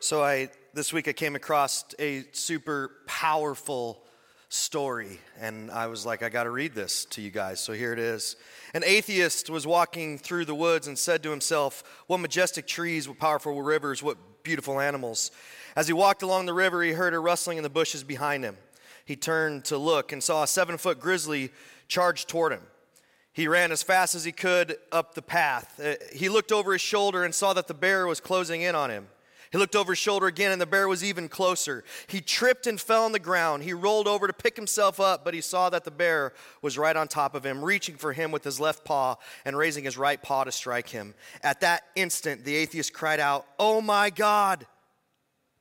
So this week I came across a super powerful story, and I was like, I got to read this to you guys. So here it is. An atheist was walking through the woods and said to himself, what majestic trees, what powerful rivers, what beautiful animals. As he walked along the river, he heard a rustling in the bushes behind him. He turned to look and saw a 7-foot grizzly charge toward him. He ran as fast as he could up the path. He looked over his shoulder and saw that the bear was closing in on him. He looked over his shoulder again, and the bear was even closer. He tripped and fell on the ground. He rolled over to pick himself up, but he saw that the bear was right on top of him, reaching for him with his left paw and raising his right paw to strike him. At that instant, the atheist cried out, "Oh my God!"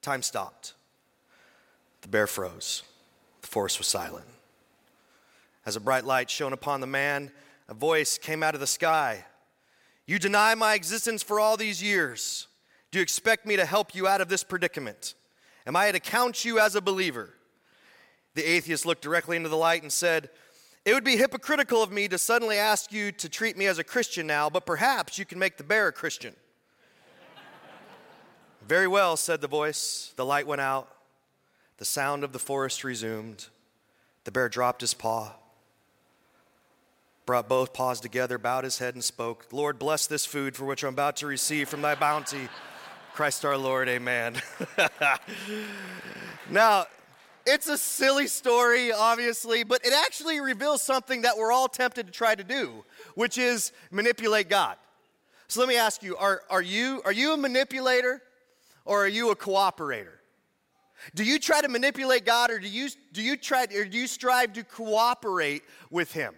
Time stopped. The bear froze. The forest was silent. As a bright light shone upon the man, a voice came out of the sky. "You deny my existence for all these years. Do you expect me to help you out of this predicament? Am I to count you as a believer?" The atheist looked directly into the light and said, "It would be hypocritical of me to suddenly ask you to treat me as a Christian now, but perhaps you can make the bear a Christian." "Very well," said the voice. The light went out. The sound of the forest resumed. The bear dropped his paw, brought both paws together, bowed his head, and spoke, "Lord, bless this food for which I'm about to receive from thy bounty. Christ our Lord, amen." Now, it's a silly story, obviously, but it actually reveals something that we're all tempted to try to do, which is manipulate God. So let me ask you, are you a manipulator or are you a cooperator? Do you try to manipulate God, or do you strive to cooperate with him?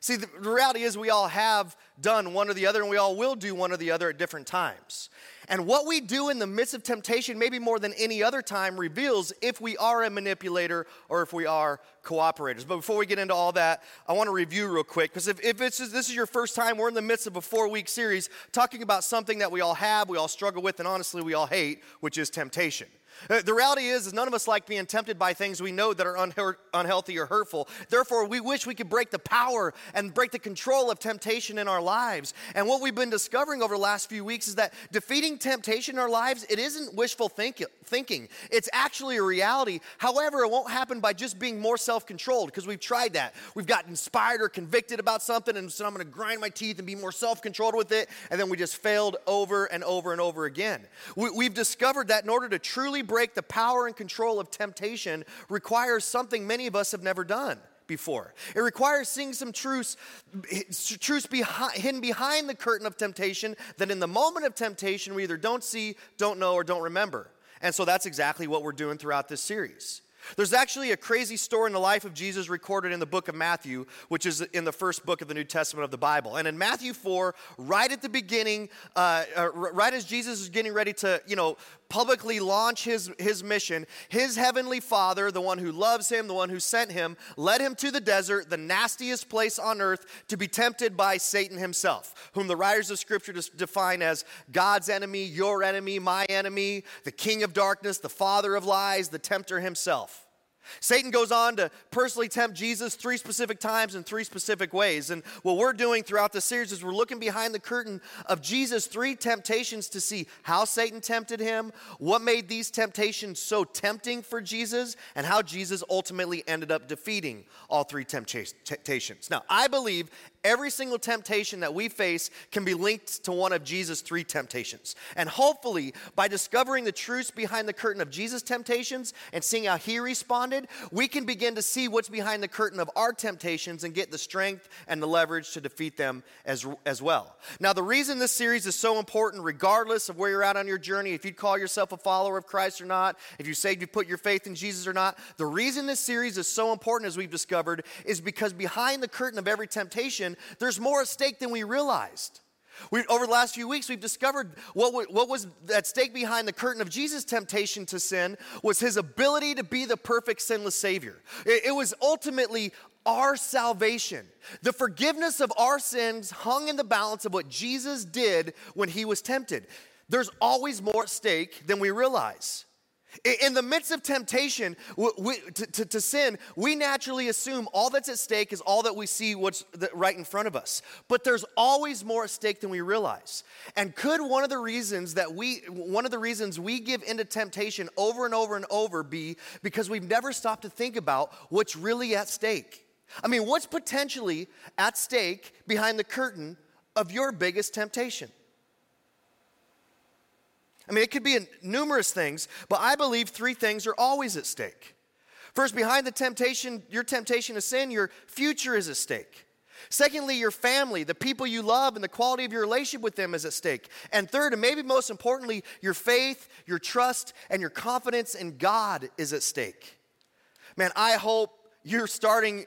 See, the reality is we all have done one or the other, and we all will do one or the other at different times. And what we do in the midst of temptation, maybe more than any other time, reveals if we are a manipulator or if we are cooperators. But before we get into all that, I want to review real quick, because if this is your first time, we're in the midst of a 4-week series talking about something that we all have, we all struggle with, and honestly, we all hate, which is temptation. The reality is none of us like being tempted by things we know that are unhealthy or hurtful. Therefore, we wish we could break the power and break the control of temptation in our lives. And what we've been discovering over the last few weeks is that defeating temptation in our lives, it isn't wishful thinking. It's actually a reality. However, it won't happen by just being more self-controlled, because we've tried that. We've got inspired or convicted about something, and so I'm going to grind my teeth and be more self-controlled with it, and then we just failed over and over and over again. We've discovered that in order to truly break the power and control of temptation requires something many of us have never done before. It requires seeing some truths hidden behind the curtain of temptation that in the moment of temptation we either don't see, don't know, or don't remember. And so that's exactly what we're doing throughout this series. There's actually a crazy story in the life of Jesus recorded in the book of Matthew, which is in the first book of the New Testament of the Bible. And in Matthew 4, right at the beginning, right as Jesus is getting ready to, publicly launch his mission, his heavenly Father, the one who loves him, the one who sent him, led him to the desert, the nastiest place on earth, to be tempted by Satan himself, whom the writers of Scripture define as God's enemy, your enemy, my enemy, the king of darkness, the father of lies, the tempter himself. Satan goes on to personally tempt Jesus 3 specific times in 3 specific ways. And what we're doing throughout the series is we're looking behind the curtain of Jesus' 3 temptations to see how Satan tempted him, what made these temptations so tempting for Jesus, and how Jesus ultimately ended up defeating all 3 temptations. Now, I believe every single temptation that we face can be linked to one of Jesus' 3 temptations. And hopefully, by discovering the truths behind the curtain of Jesus' temptations and seeing how he responded, we can begin to see what's behind the curtain of our temptations and get the strength and the leverage to defeat them as well. Now, the reason this series is so important, regardless of where you're at on your journey, if you'd call yourself a follower of Christ or not, if you say you've put your faith in Jesus or not, the reason this series is so important, as we've discovered, is because behind the curtain of every temptation, there's more at stake than we realized. Over the last few weeks, we've discovered what was at stake behind the curtain of Jesus' temptation to sin was his ability to be the perfect sinless Savior. It was ultimately our salvation. The forgiveness of our sins hung in the balance of what Jesus did when he was tempted. There's always more at stake than we realize. In the midst of temptation to sin, we naturally assume all that's at stake is all that we see what's right in front of us. But there's always more at stake than we realize. And could one of the reasons we give into temptation over and over and over be because we've never stopped to think about what's really at stake? I mean, what's potentially at stake behind the curtain of your biggest temptation? I mean, it could be numerous things, but I believe three things are always at stake. First, behind the temptation, your temptation to sin, your future is at stake. Secondly, your family, the people you love, and the quality of your relationship with them is at stake. And third, and maybe most importantly, your faith, your trust, and your confidence in God is at stake. Man, I hope you're starting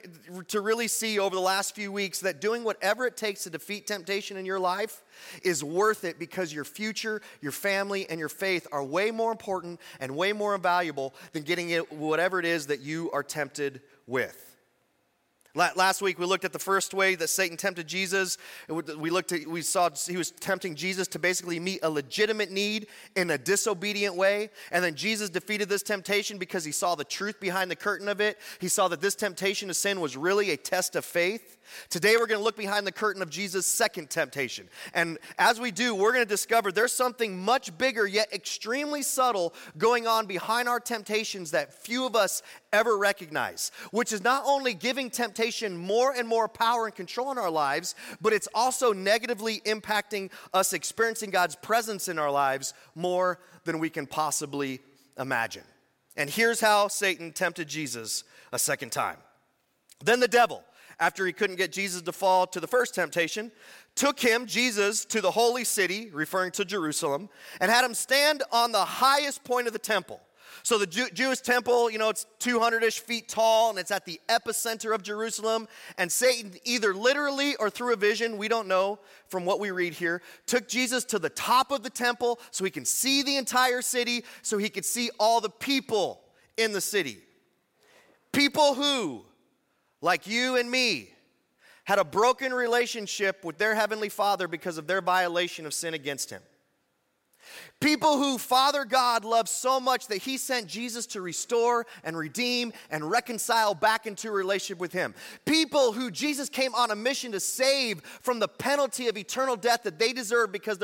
to really see over the last few weeks that doing whatever it takes to defeat temptation in your life is worth it, because your future, your family, and your faith are way more important and way more invaluable than getting it, whatever it is that you are tempted with. Last week we looked at the first way that Satan tempted Jesus. We saw he was tempting Jesus to basically meet a legitimate need in a disobedient way. And then Jesus defeated this temptation because he saw the truth behind the curtain of it. He saw that this temptation to sin was really a test of faith. Today we're going to look behind the curtain of Jesus' second temptation. And as we do, we're going to discover there's something much bigger yet extremely subtle going on behind our temptations that few of us ever recognize, which is not only giving temptation more and more power and control in our lives, but it's also negatively impacting us experiencing God's presence in our lives more than we can possibly imagine. And here's how Satan tempted Jesus a second time. Then the devil, after he couldn't get Jesus to fall to the first temptation, took him, Jesus, to the holy city, referring to Jerusalem, and had him stand on the highest point of the temple. So the Jewish temple, it's 200-ish feet tall, and it's at the epicenter of Jerusalem. And Satan, either literally or through a vision, we don't know from what we read here, took Jesus to the top of the temple so he can see the entire city, so he could see all the people in the city. People who, like you and me, had a broken relationship with their heavenly Father because of their violation of sin against him. People who Father God loves so much that he sent Jesus to restore and redeem and reconcile back into a relationship with him. People who Jesus came on a mission to save from the penalty of eternal death that they deserve because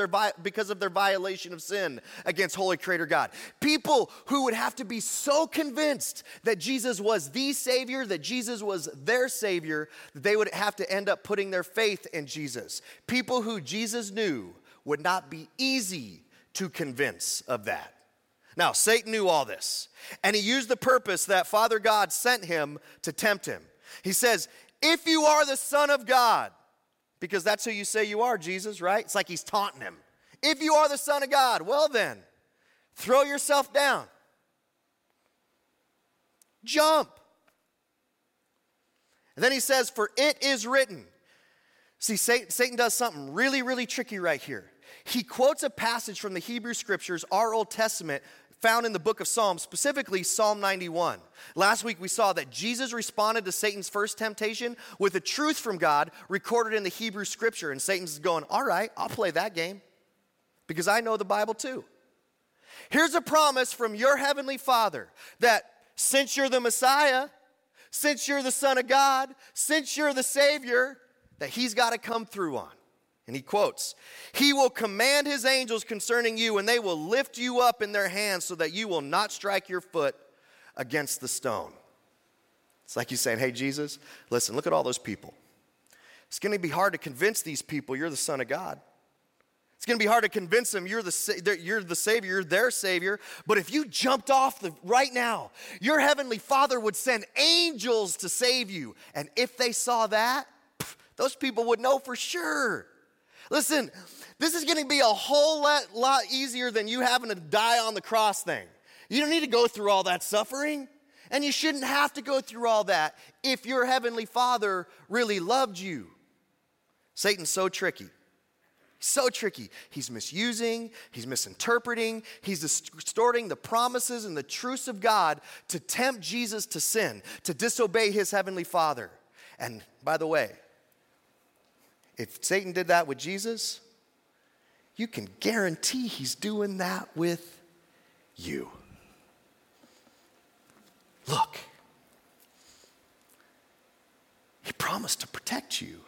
of their violation of sin against holy creator God. People who would have to be so convinced that Jesus was the Savior, that Jesus was their Savior, that they would have to end up putting their faith in Jesus. People who Jesus knew would not be easy to convince of that. Now, Satan knew all this, and he used the purpose that Father God sent him to tempt him. He says, if you are the Son of God, because that's who you say you are, Jesus, right? It's like he's taunting him. If you are the Son of God, well then, throw yourself down. Jump. And then he says, for it is written. See, Satan does something really, really tricky right here. He quotes a passage from the Hebrew Scriptures, our Old Testament, found in the book of Psalms, specifically Psalm 91. Last week we saw that Jesus responded to Satan's first temptation with a truth from God recorded in the Hebrew Scripture. And Satan's going, all right, I'll play that game because I know the Bible too. Here's a promise from your heavenly Father that since you're the Messiah, since you're the Son of God, since you're the Savior, that he's got to come through on. And he quotes, he will command his angels concerning you, and they will lift you up in their hands so that you will not strike your foot against the stone. It's like he's saying, hey, Jesus, listen, look at all those people. It's going to be hard to convince these people you're the Son of God. It's going to be hard to convince them you're the Savior, you're their Savior. But if you jumped off right now, your heavenly Father would send angels to save you. And if they saw that, those people would know for sure. Listen, this is going to be a whole lot easier than you having to die on the cross thing. You don't need to go through all that suffering, and you shouldn't have to go through all that if your heavenly Father really loved you. Satan's so tricky. So tricky. He's misusing, he's misinterpreting, he's distorting the promises and the truths of God to tempt Jesus to sin, to disobey his heavenly Father. And by the way, if Satan did that with Jesus, you can guarantee he's doing that with you. Look, he promised to protect you.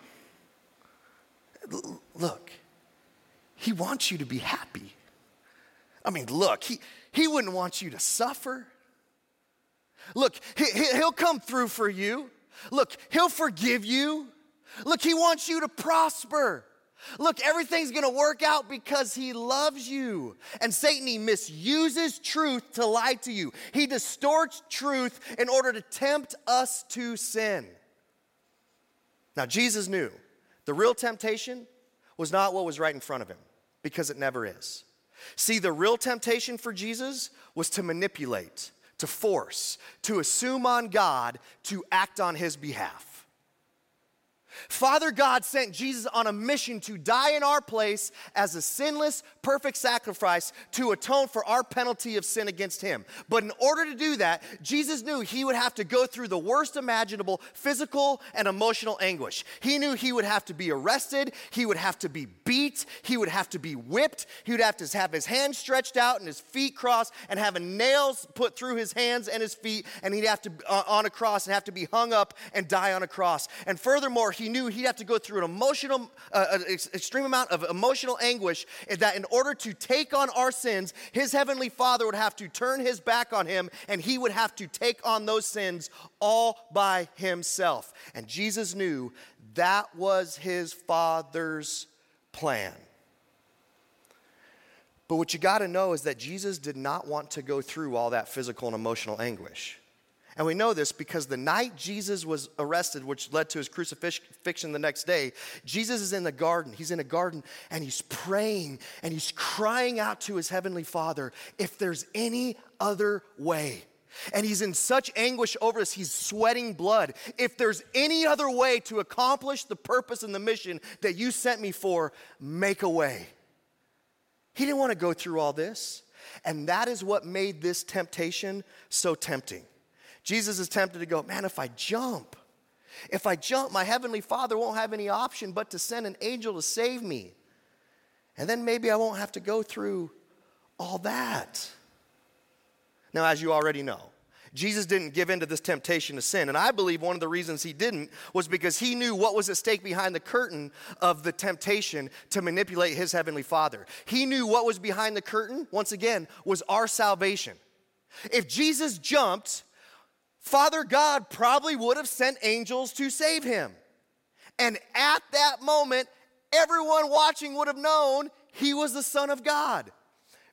Look, he wants you to be happy. I mean, look, he wouldn't want you to suffer. Look, he'll come through for you. Look, he'll forgive you. Look, he wants you to prosper. Look, everything's going to work out because he loves you. And Satan, he misuses truth to lie to you. He distorts truth in order to tempt us to sin. Now, Jesus knew the real temptation was not what was right in front of him, because it never is. See, the real temptation for Jesus was to manipulate, to force, to assume on God, to act on his behalf. Father God sent Jesus on a mission to die in our place as a sinless, perfect sacrifice to atone for our penalty of sin against him. But in order to do that, Jesus knew he would have to go through the worst imaginable physical and emotional anguish. He knew he would have to be arrested, he would have to be beat, he would have to be whipped, he would have to have his hands stretched out and his feet crossed and have nails put through his hands and his feet, and he'd have to on a cross and have to be hung up and die on a cross. And furthermore, he knew he'd have to go through an extreme amount of emotional anguish, that in order to take on our sins, his heavenly Father would have to turn his back on him, and he would have to take on those sins all by himself. And Jesus knew that was his Father's plan. But what you got to know is that Jesus did not want to go through all that physical and emotional anguish. And we know this because the night Jesus was arrested, which led to his crucifixion the next day, Jesus is in the garden. He's in a garden and he's praying and he's crying out to his heavenly Father, if there's any other way. And he's in such anguish over this, he's sweating blood. If there's any other way to accomplish the purpose and the mission that you sent me for, make a way. He didn't want to go through all this. And that is what made this temptation so tempting. Jesus is tempted to go, man, if I jump, my heavenly Father won't have any option but to send an angel to save me. And then maybe I won't have to go through all that. Now, as you already know, Jesus didn't give in to this temptation to sin. And I believe one of the reasons he didn't was because he knew what was at stake behind the curtain of the temptation to manipulate his heavenly Father. He knew what was behind the curtain, once again, was our salvation. If Jesus jumped, Father God probably would have sent angels to save him. And at that moment, everyone watching would have known he was the Son of God.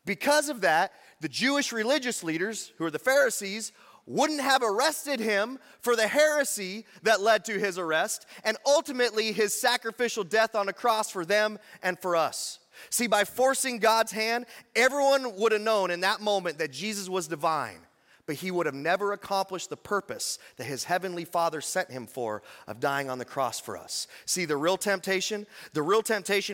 Because of that, the Jewish religious leaders, who are the Pharisees, wouldn't have arrested him for the heresy that led to his arrest and ultimately his sacrificial death on the cross for them and for us. See, by forcing God's hand, everyone would have known in that moment that Jesus was divine. But he would have never accomplished the purpose that his heavenly Father sent him for, of dying on the cross for us. See, the real temptation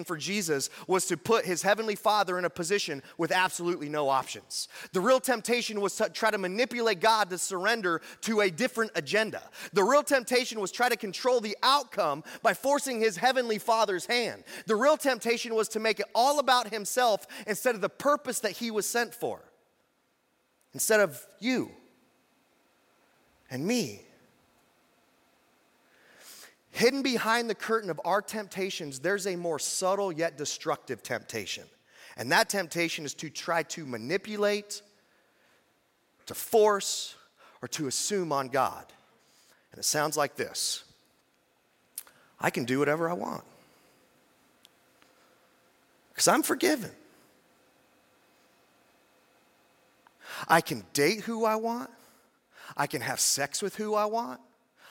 for Jesus was to put his heavenly Father in a position with absolutely no options. The real temptation was to try to manipulate God to surrender to a different agenda. The real temptation was try to control the outcome by forcing his heavenly Father's hand. The real temptation was to make it all about himself instead of the purpose that he was sent for. Instead of you and me. Hidden behind the curtain of our temptations, there's a more subtle yet destructive temptation. And that temptation is to try to manipulate, to force, or to assume on God. And it sounds like this. I can do whatever I want, because I'm forgiven. I can date who I want. I can have sex with who I want.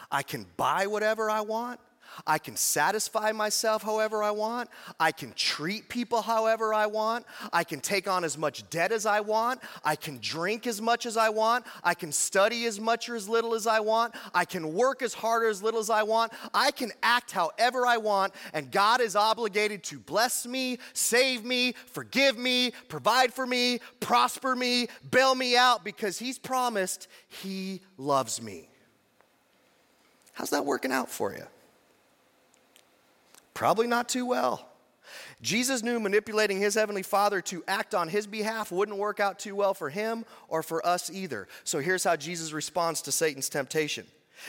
I can buy whatever I want. I can satisfy myself however I want. I can treat people however I want. I can take on as much debt as I want. I can drink as much as I want. I can study as much or as little as I want. I can work as hard or as little as I want. I can act however I want, and God is obligated to bless me, save me, forgive me, provide for me, prosper me, bail me out, because he's promised he loves me. How's that working out for you? Probably not too well. Jesus knew manipulating his heavenly Father to act on his behalf wouldn't work out too well for him or for us either. So here's how Jesus responds to Satan's temptation.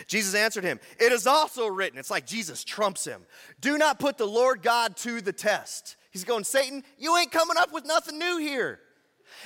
Jesus answered him, "It is also written," it's like Jesus trumps him, "do not put the Lord God to the test." He's going, "Satan, you ain't coming up with nothing new here."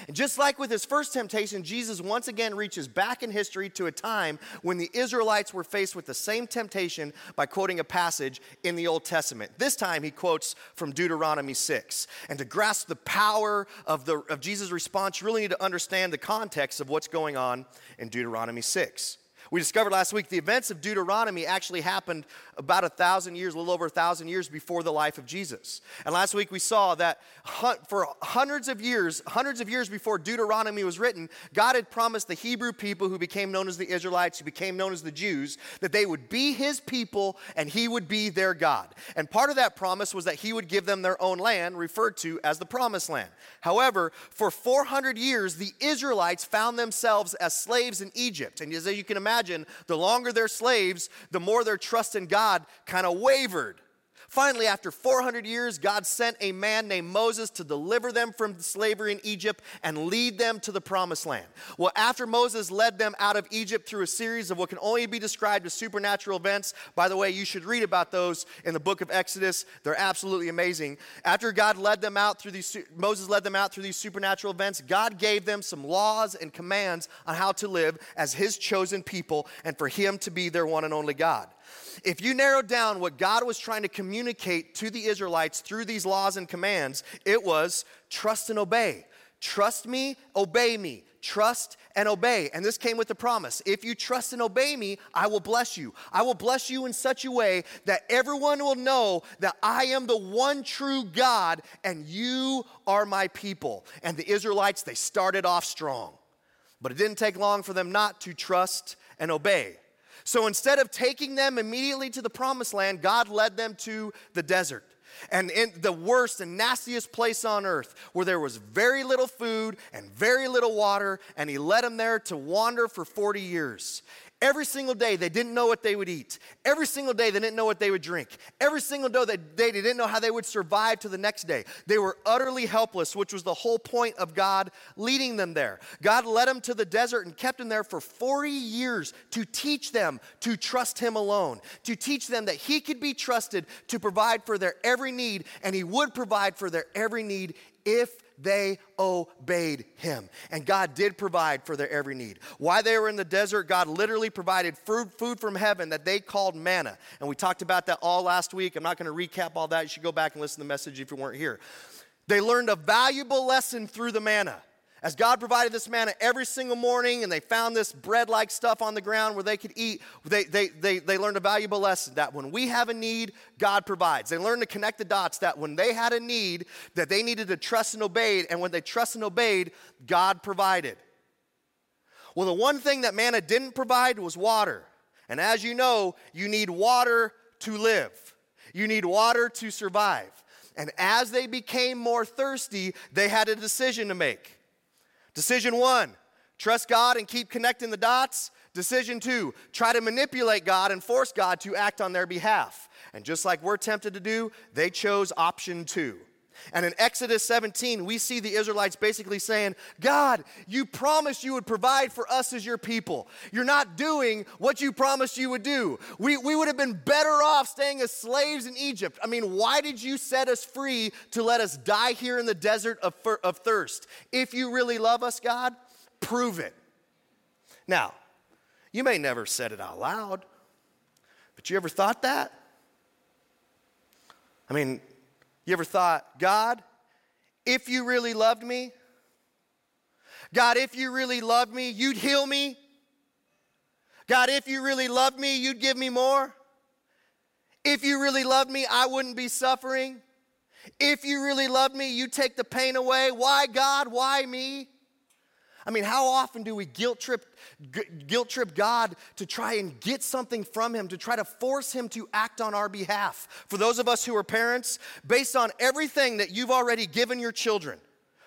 And just like with his first temptation, Jesus once again reaches back in history to a time when the Israelites were faced with the same temptation by quoting a passage in the Old Testament. This time he quotes from Deuteronomy 6. And to grasp the power of Jesus' response, you really need to understand the context of what's going on in Deuteronomy 6. We discovered last week the events of Deuteronomy actually happened about 1,000 years, a little over 1,000 years before the life of Jesus. And last week we saw that for hundreds of years before Deuteronomy was written, God had promised the Hebrew people who became known as the Israelites, who became known as the Jews, that they would be his people and he would be their God. And part of that promise was that he would give them their own land, referred to as the Promised Land. However, for 400 years, the Israelites found themselves as slaves in Egypt. And as you can imagine, the longer they're slaves, the more their trust in God kind of wavered. Finally, after 400 years, God sent a man named Moses to deliver them from slavery in Egypt and lead them to the Promised Land. Well, after Moses led them out of Egypt through a series of what can only be described as supernatural events, by the way, you should read about those in the book of Exodus. They're absolutely amazing. After God led them out through these, Moses led them out through these supernatural events, God gave them some laws and commands on how to live as his chosen people and for him to be their one and only God. If you narrow down what God was trying to communicate to the Israelites through these laws and commands, it was trust and obey. Trust me, obey me. Trust and obey. And this came with the promise. If you trust and obey me, I will bless you. I will bless you in such a way that everyone will know that I am the one true God and you are my people. And the Israelites, they started off strong. But it didn't take long for them not to trust and obey. So instead of taking them immediately to the Promised Land, God led them to the desert. And in the worst and nastiest place on earth, where there was very little food and very little water, and he led them there to wander for 40 years. Every single day, they didn't know what they would eat. Every single day, they didn't know what they would drink. Every single day, they didn't know how they would survive to the next day. They were utterly helpless, which was the whole point of God leading them there. God led them to the desert and kept them there for 40 years to teach them to trust him alone, to teach them that he could be trusted to provide for their every need, and he would provide for their every need if they obeyed him. And God did provide for their every need. While they were in the desert, God literally provided food from heaven that they called manna. And we talked about that all last week. I'm not going to recap all that. You should go back and listen to the message if you weren't here. They learned a valuable lesson through the manna. As God provided this manna every single morning and they found this bread-like stuff on the ground where they could eat, they learned a valuable lesson that when we have a need, God provides. They learned to connect the dots that when they had a need, that they needed to trust and obey, and when they trust and obeyed, God provided. Well, the one thing that manna didn't provide was water. And as you know, you need water to live. You need water to survive. And as they became more thirsty, they had a decision to make. Decision one, trust God and keep connecting the dots. Decision two, try to manipulate God and force God to act on their behalf. And just like we're tempted to do, they chose option two. And in Exodus 17, we see the Israelites basically saying, God, you promised you would provide for us as your people. You're not doing what you promised you would do. We would have been better off staying as slaves in Egypt. I mean, why did you set us free to let us die here in the desert of thirst? If you really love us, God, prove it. Now, you may never have said it out loud, but you ever thought that? I mean, you ever thought, God, if you really loved me, God, if you really loved me, you'd heal me. God, if you really loved me, you'd give me more. If you really loved me, I wouldn't be suffering. If you really loved me, you'd take the pain away. Why, God? Why me? I mean, how often do we guilt trip God to try and get something from him, to try to force him to act on our behalf? For those of us who are parents, based on everything that you've already given your children,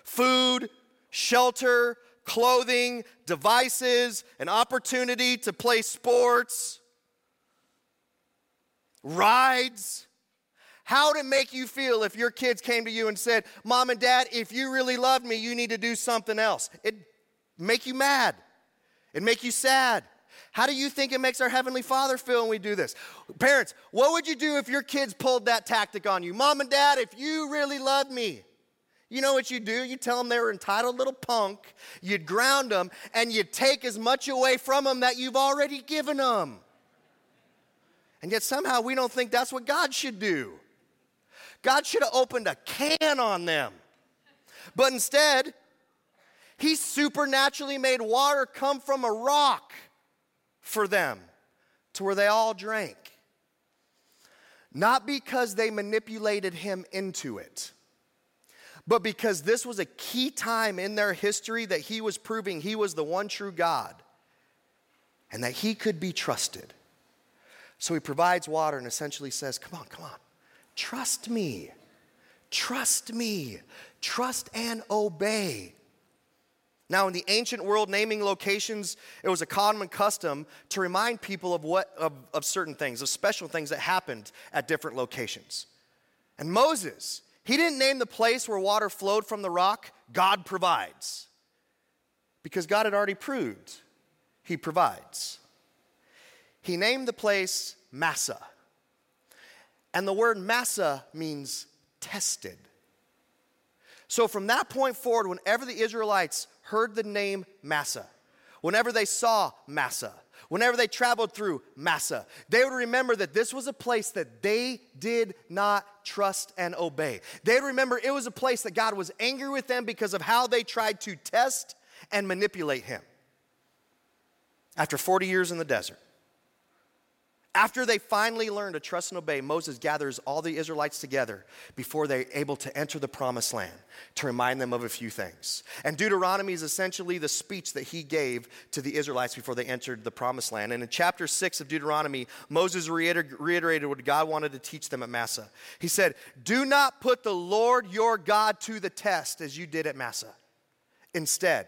food, shelter, clothing, devices, an opportunity to play sports, rides, How would it make you feel if your kids came to you and said, Mom and Dad, if you really love me, you need to do something else? It'd make you mad. It'd make you sad. How do you think it makes our Heavenly Father feel when we do this? Parents, what would you do if your kids pulled that tactic on you? Mom and Dad, if you really love me. You know what you do? You tell them they're entitled little punk, you'd ground them, and you'd take as much away from them that you've already given them. And yet somehow we don't think that's what God should do. God should have opened a can on them. But instead, He supernaturally made water come from a rock for them to where they all drank. Not because they manipulated Him into it, but because this was a key time in their history that He was proving He was the one true God and that He could be trusted. So He provides water and essentially says, come on, trust me, trust and obey. Now, in the ancient world, naming locations, it was a common custom to remind people of certain things, of special things that happened at different locations. And Moses, he didn't name the place where water flowed from the rock, God provides. Because God had already proved He provides. He named the place Massa. And the word Massa means tested. So from that point forward, whenever the Israelites heard the name Massa, whenever they saw Massa, whenever they traveled through Massa, they would remember that this was a place that they did not trust and obey. They would remember it was a place that God was angry with them because of how they tried to test and manipulate Him. After 40 years in the desert, after they finally learned to trust and obey, Moses gathers all the Israelites together before they're able to enter the promised land to remind them of a few things. And Deuteronomy is essentially the speech that he gave to the Israelites before they entered the promised land. And in chapter 6 of Deuteronomy, Moses reiterated what God wanted to teach them at Massa. He said, do not put the Lord your God to the test as you did at Massa. Instead,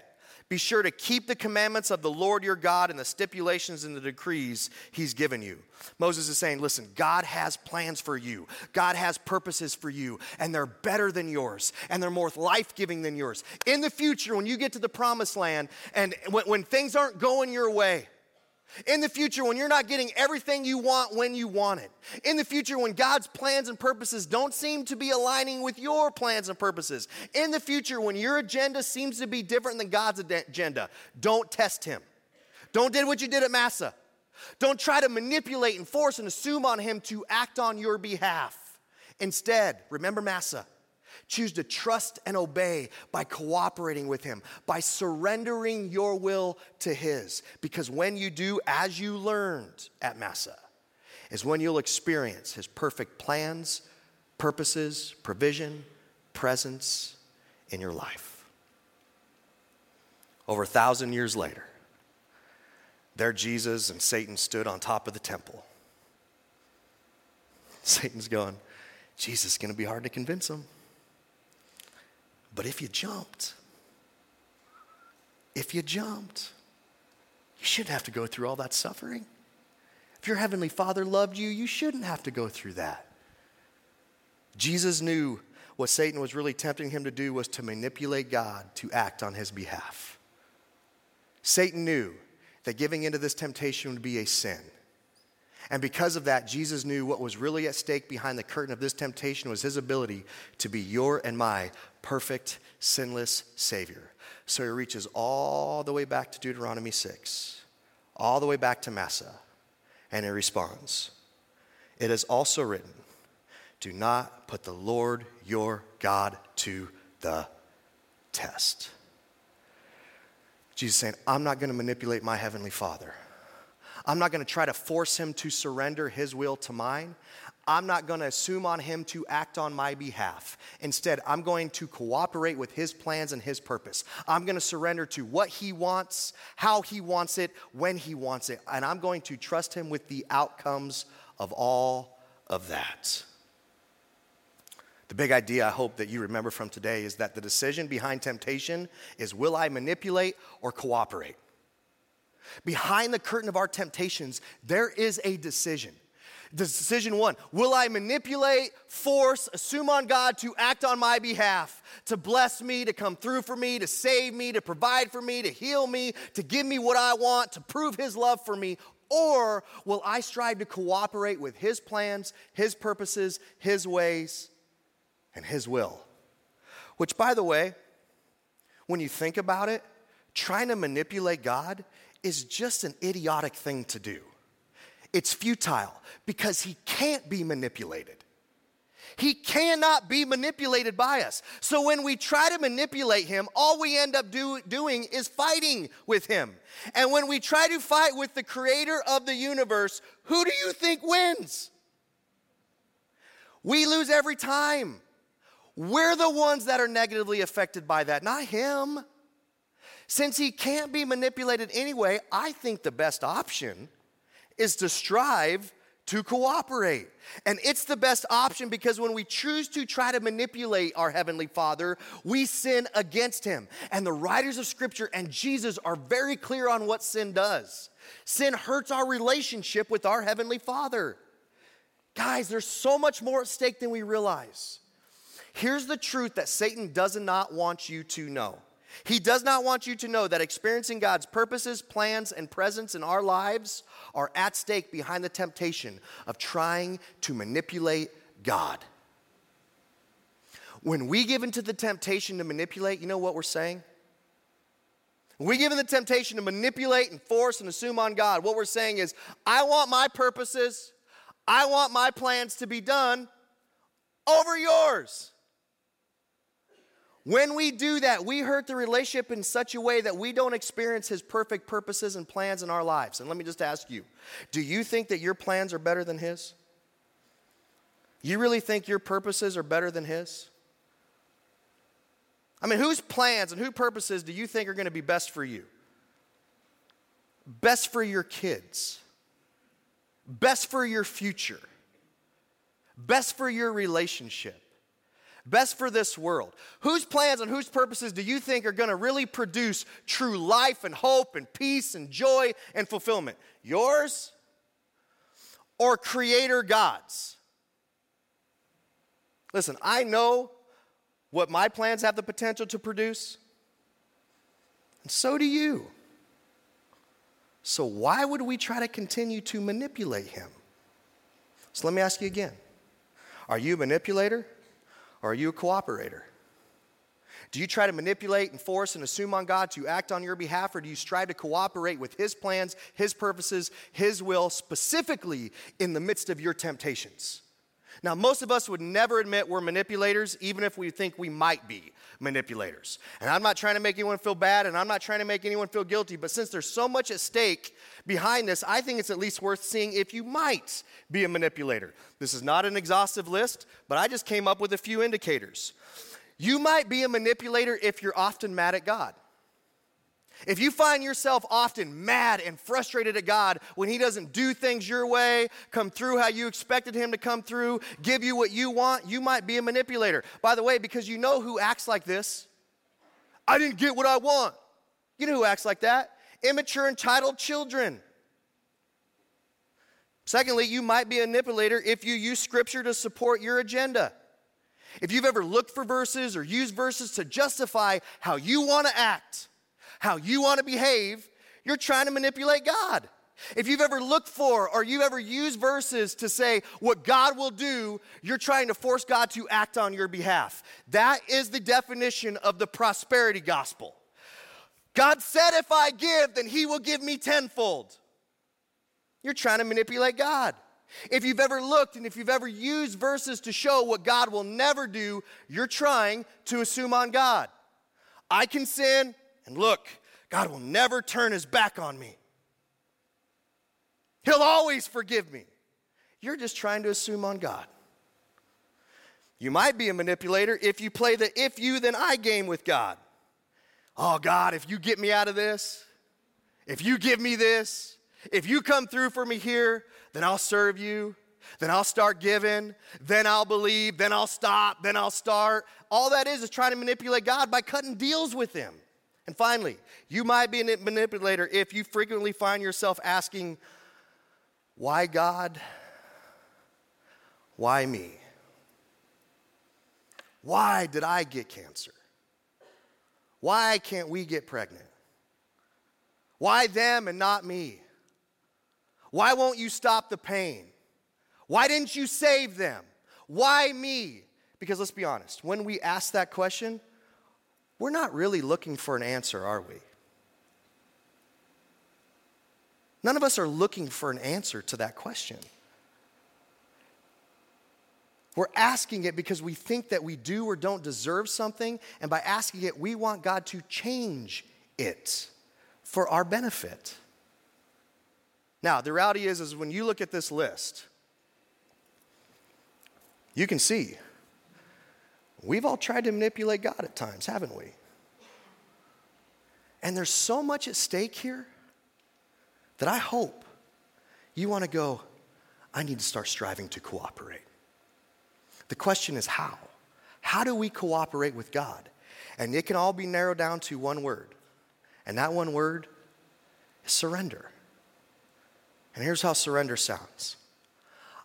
be sure to keep the commandments of the Lord your God and the stipulations and the decrees He's given you. Moses is saying, listen, God has plans for you. God has purposes for you, and they're better than yours, and they're more life-giving than yours. In the future, when you get to the promised land, and when things aren't going your way, in the future, when you're not getting everything you want when you want it, in the future, when God's plans and purposes don't seem to be aligning with your plans and purposes, in the future, when your agenda seems to be different than God's agenda, don't test Him. Don't do what you did at Massa. Don't try to manipulate and force and assume on Him to act on your behalf. Instead, remember Massa. Choose to trust and obey by cooperating with Him, by surrendering your will to His. Because when you do, as you learned at Massa, is when you'll experience His perfect plans, purposes, provision, presence in your life. Over 1,000 years later, there Jesus and Satan stood on top of the temple. Satan's going, Jesus is going to be hard to convince Him. But if you jumped, you shouldn't have to go through all that suffering. If your Heavenly Father loved you, you shouldn't have to go through that. Jesus knew what Satan was really tempting Him to do was to manipulate God to act on His behalf. Satan knew that giving into this temptation would be a sin. And because of that, Jesus knew what was really at stake behind the curtain of this temptation was His ability to be your and my perfect, sinless Savior. So He reaches all the way back to Deuteronomy 6, all the way back to Massa, and He responds, it is also written, do not put the Lord your God to the test. Jesus is saying, I'm not going to manipulate my Heavenly Father. I'm not going to try to force Him to surrender His will to mine. I'm not going to assume on Him to act on my behalf. Instead, I'm going to cooperate with His plans and His purpose. I'm going to surrender to what He wants, how He wants it, when He wants it. And I'm going to trust Him with the outcomes of all of that. The big idea I hope that you remember from today is that the decision behind temptation is, will I manipulate or cooperate? Behind the curtain of our temptations, there is a decision. Decision one, will I manipulate, force, assume on God to act on my behalf, to bless me, to come through for me, to save me, to provide for me, to heal me, to give me what I want, to prove his love for me? Or will I strive to cooperate with his plans, his purposes, his ways, and his will? Which, by the way, when you think about it, trying to manipulate God is just an idiotic thing to do. It's futile because he can't be manipulated. He cannot be manipulated by us. So when we try to manipulate him, all we end up doing is fighting with him. And when we try to fight with the creator of the universe, who do you think wins? We lose every time. We're the ones that are negatively affected by that, not him. Since he can't be manipulated anyway, I think the best option is to strive to cooperate. And it's the best option because when we choose to try to manipulate our Heavenly Father, we sin against him. And the writers of Scripture and Jesus are very clear on what sin does. Sin hurts our relationship with our Heavenly Father. Guys, there's so much more at stake than we realize. Here's the truth that Satan does not want you to know. He does not want you to know that experiencing God's purposes, plans, and presence in our lives are at stake behind the temptation of trying to manipulate God. When we give into the temptation to manipulate, you know what we're saying? When we give in the temptation to manipulate and force and assume on God, what we're saying is, I want my purposes, I want my plans to be done over yours. When we do that, we hurt the relationship in such a way that we don't experience his perfect purposes and plans in our lives. And let me just ask you, do you think that your plans are better than his? You really think your purposes are better than his? I mean, whose plans and whose purposes do you think are going to be best for you? Best for your kids. Best for your future. Best for your relationship. Best for this world. Whose plans and whose purposes do you think are going to really produce true life and hope and peace and joy and fulfillment? Yours or Creator God's? Listen, I know what my plans have the potential to produce, and so do you. So why would we try to continue to manipulate him? So let me ask you again. Are you a manipulator? Or are you a cooperator? Do you try to manipulate and force and assume on God to act on your behalf, or do you strive to cooperate with his plans, his purposes, his will, specifically in the midst of your temptations? Now, most of us would never admit we're manipulators, even if we think we might be manipulators. And I'm not trying to make anyone feel bad, and I'm not trying to make anyone feel guilty, but since there's so much at stake behind this, I think it's at least worth seeing if you might be a manipulator. This is not an exhaustive list, but I just came up with a few indicators. You might be a manipulator if you're often mad at God. If you find yourself often mad and frustrated at God when he doesn't do things your way, come through how you expected him to come through, give you what you want, you might be a manipulator. By the way, because you know who acts like this. I didn't get what I want. You know who acts like that? Immature, entitled children. Secondly, you might be a manipulator if you use Scripture to support your agenda. If you've ever looked for verses or used verses to justify how you want to act, how you want to behave, you're trying to manipulate God. If you've ever looked for or you've ever used verses to say what God will do, you're trying to force God to act on your behalf. That is the definition of the prosperity gospel. God said, if I give, then he will give me tenfold. You're trying to manipulate God. If you've ever looked and if you've ever used verses to show what God will never do, you're trying to assume on God. I can sin. And look, God will never turn his back on me. He'll always forgive me. You're just trying to assume on God. You might be a manipulator if you play the if you then I game with God. Oh God, if you get me out of this, if you give me this, if you come through for me here, then I'll serve you, then I'll start giving, then I'll believe, then I'll stop, then I'll start. All that is trying to manipulate God by cutting deals with him. And finally, you might be a manipulator if you frequently find yourself asking, why God? Why me? Why did I get cancer? Why can't we get pregnant? Why them and not me? Why won't you stop the pain? Why didn't you save them? Why me? Because let's be honest, when we ask that question, we're not really looking for an answer, are we? None of us are looking for an answer to that question. We're asking it because we think that we do or don't deserve something, and by asking it, we want God to change it for our benefit. Now, the reality is when you look at this list, you can see we've all tried to manipulate God at times, haven't we? And there's so much at stake here that I hope you want to go, I need to start striving to cooperate. The question is how? How do we cooperate with God? And it can all be narrowed down to one word. And that one word is surrender. And here's how surrender sounds.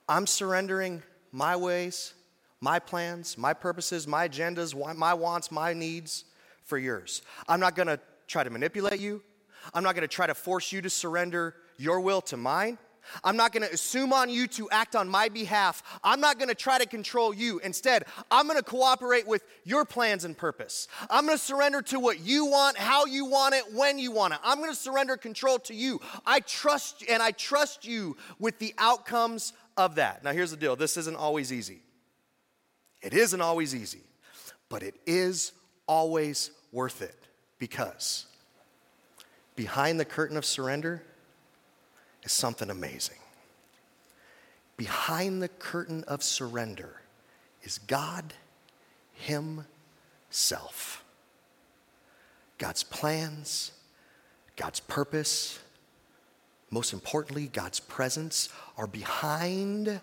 I'm surrendering my ways, my plans, my purposes, my agendas, my wants, my needs for yours. I'm not going to try to manipulate you. I'm not going to try to force you to surrender your will to mine. I'm not going to assume on you to act on my behalf. I'm not going to try to control you. Instead, I'm going to cooperate with your plans and purpose. I'm going to surrender to what you want, how you want it, when you want it. I'm going to surrender control to you. I trust you with the outcomes of that. Now, here's the deal. This isn't always easy. It isn't always easy, but it is always worth it because behind the curtain of surrender is something amazing. Behind the curtain of surrender is God Himself. God's plans, God's purpose, most importantly, God's presence are behind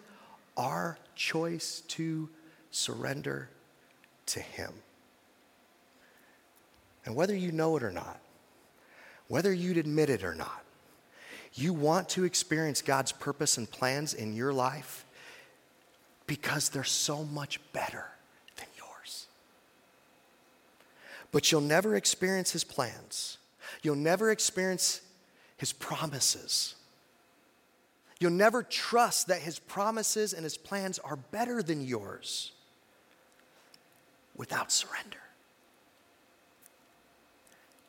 our choice to surrender to Him. And whether you know it or not, whether you'd admit it or not, you want to experience God's purpose and plans in your life because they're so much better than yours. But you'll never experience His plans. You'll never experience His promises. You'll never trust that His promises and His plans are better than yours without surrender.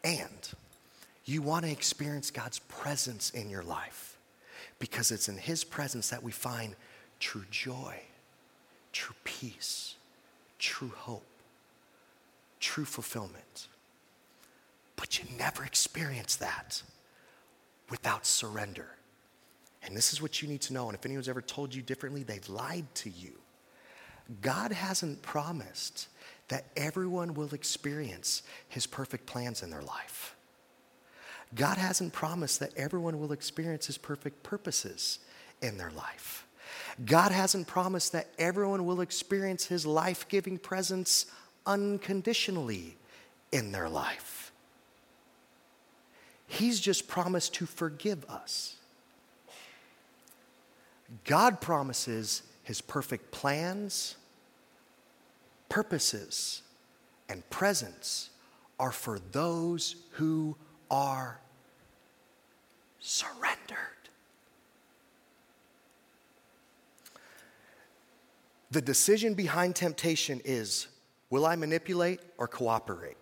And you want to experience God's presence in your life because it's in His presence that we find true joy, true peace, true hope, true fulfillment. But you never experience that without surrender. And this is what you need to know. And if anyone's ever told you differently, they've lied to you. God hasn't promised that everyone will experience His perfect plans in their life. God hasn't promised that everyone will experience His perfect purposes in their life. God hasn't promised that everyone will experience His life-giving presence unconditionally in their life. He's just promised to forgive us. God promises His perfect plans, purposes, and presence are for those who are surrendered. The decision behind temptation is, will I manipulate or cooperate?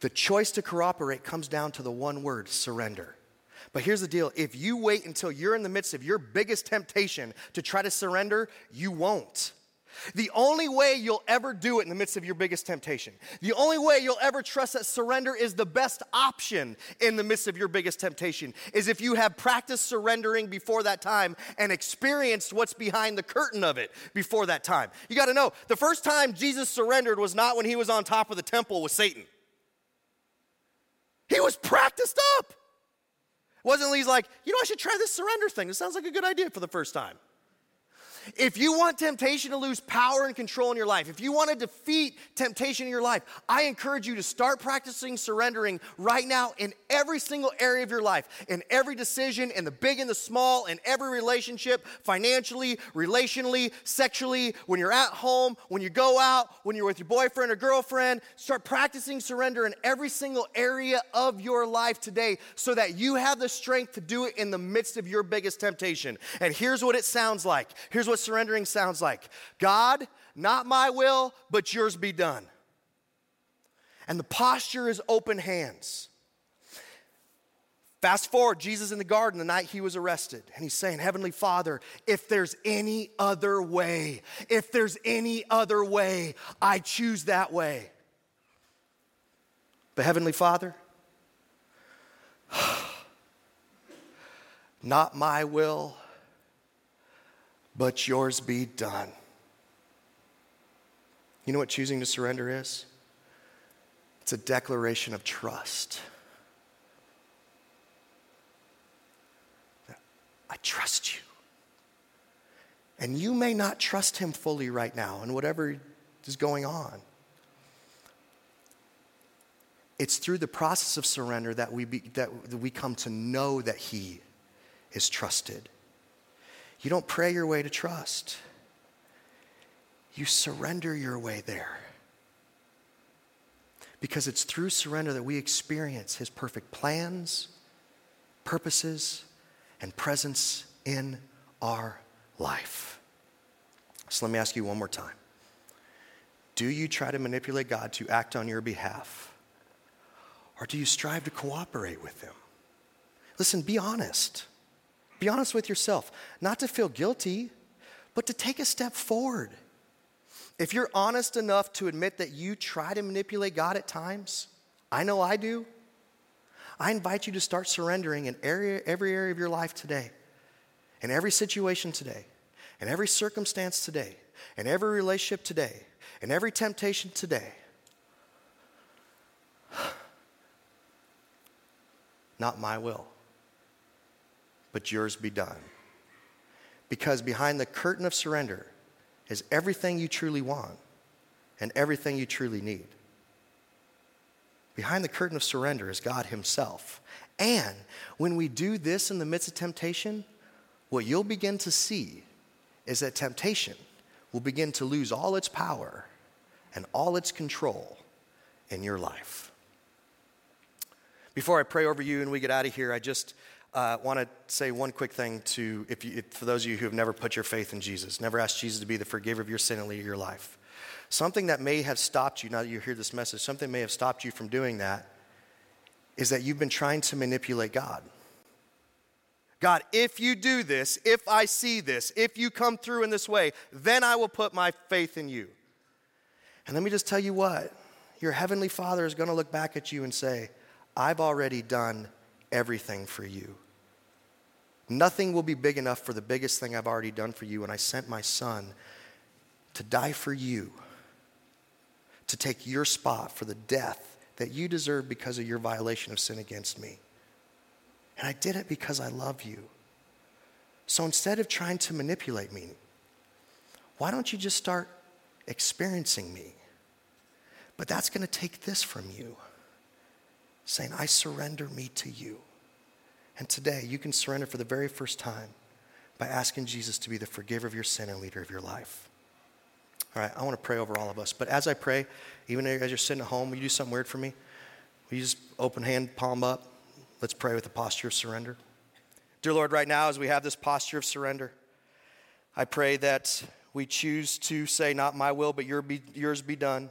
The choice to cooperate comes down to the one word, surrender. But here's the deal. If you wait until you're in the midst of your biggest temptation to try to surrender, you won't. The only way you'll ever do it in the midst of your biggest temptation, the only way you'll ever trust that surrender is the best option in the midst of your biggest temptation is if you have practiced surrendering before that time and experienced what's behind the curtain of it before that time. You got to know, the first time Jesus surrendered was not when He was on top of the temple with Satan. He was practiced up. It wasn't like he's like, you know, I should try this surrender thing. This sounds like a good idea for the first time. If you want temptation to lose power and control in your life, if you want to defeat temptation in your life, I encourage you to start practicing surrendering right now in every single area of your life, in every decision, in the big and the small, in every relationship, financially, relationally, sexually, when you're at home, when you go out, when you're with your boyfriend or girlfriend. Start practicing surrender in every single area of your life today so that you have the strength to do it in the midst of your biggest temptation. And here's what it sounds like. Here's what surrendering sounds like. God, not my will, but yours be done. And the posture is open hands. Fast forward, Jesus in the garden the night he was arrested, and he's saying, Heavenly Father, if there's any other way, if there's any other way, I choose that way. But Heavenly Father, not my will, but yours be done. You know what choosing to surrender is? It's a declaration of trust. I trust you. And you may not trust him fully right now in whatever is going on. It's through the process of surrender that we come to know that he is trusted. You don't pray your way to trust. You surrender your way there. Because it's through surrender that we experience his perfect plans, purposes, and presence in our life. So let me ask you one more time. Do you try to manipulate God to act on your behalf? Or do you strive to cooperate with him? Listen, be honest. Be honest with yourself, not to feel guilty, but to take a step forward. If you're honest enough to admit that you try to manipulate God at times, I know I do, I invite you to start surrendering in every area of your life today, in every situation today, in every circumstance today, in every relationship today, in every temptation today. Not my will, but yours be done. Because behind the curtain of surrender is everything you truly want and everything you truly need. Behind the curtain of surrender is God himself. And when we do this in the midst of temptation, what you'll begin to see is that temptation will begin to lose all its power and all its control in your life. Before I pray over you and we get out of here, I just want to say one quick thing to, for those of you who have never put your faith in Jesus, never asked Jesus to be the forgiver of your sin and lead your life. Something that may have stopped you, now that you hear this message, something may have stopped you from doing that is that you've been trying to manipulate God. God, if you do this, if I see this, if you come through in this way, then I will put my faith in you. And let me just tell you what, your Heavenly Father is going to look back at you and say, I've already done everything for you. Nothing will be big enough for the biggest thing I've already done for you, and I sent my son to die for you, to take your spot for the death that you deserve because of your violation of sin against me. And I did it because I love you. So instead of trying to manipulate me, why don't you just start experiencing me? But that's going to take this from you, saying, I surrender me to you. And today you can surrender for the very first time by asking Jesus to be the forgiver of your sin and leader of your life. All right, I want to pray over all of us. But as I pray, even as you're sitting at home, will you do something weird for me? Will you just open hand, palm up? Let's pray with the posture of surrender. Dear Lord, right now as we have this posture of surrender, I pray that we choose to say, not my will, but yours be done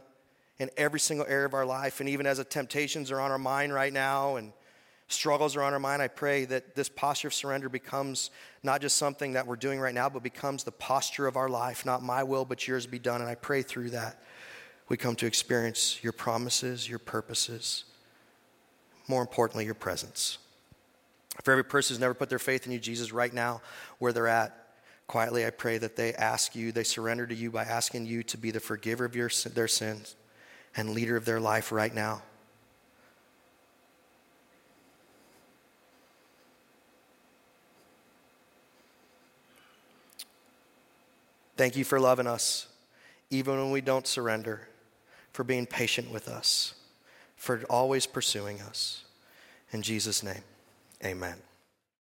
in every single area of our life. And even as the temptations are on our mind right now and struggles are on our mind, I pray that this posture of surrender becomes not just something that we're doing right now, but becomes the posture of our life. Not my will, but yours be done. And I pray through that we come to experience your promises, your purposes, more importantly, your presence. For every person who's never put their faith in you, Jesus, right now, where they're at, quietly, I pray that they ask you, they surrender to you by asking you to be the forgiver of their sins and leader of their life right now. Thank you for loving us, even when we don't surrender, for being patient with us, for always pursuing us. In Jesus' name, amen.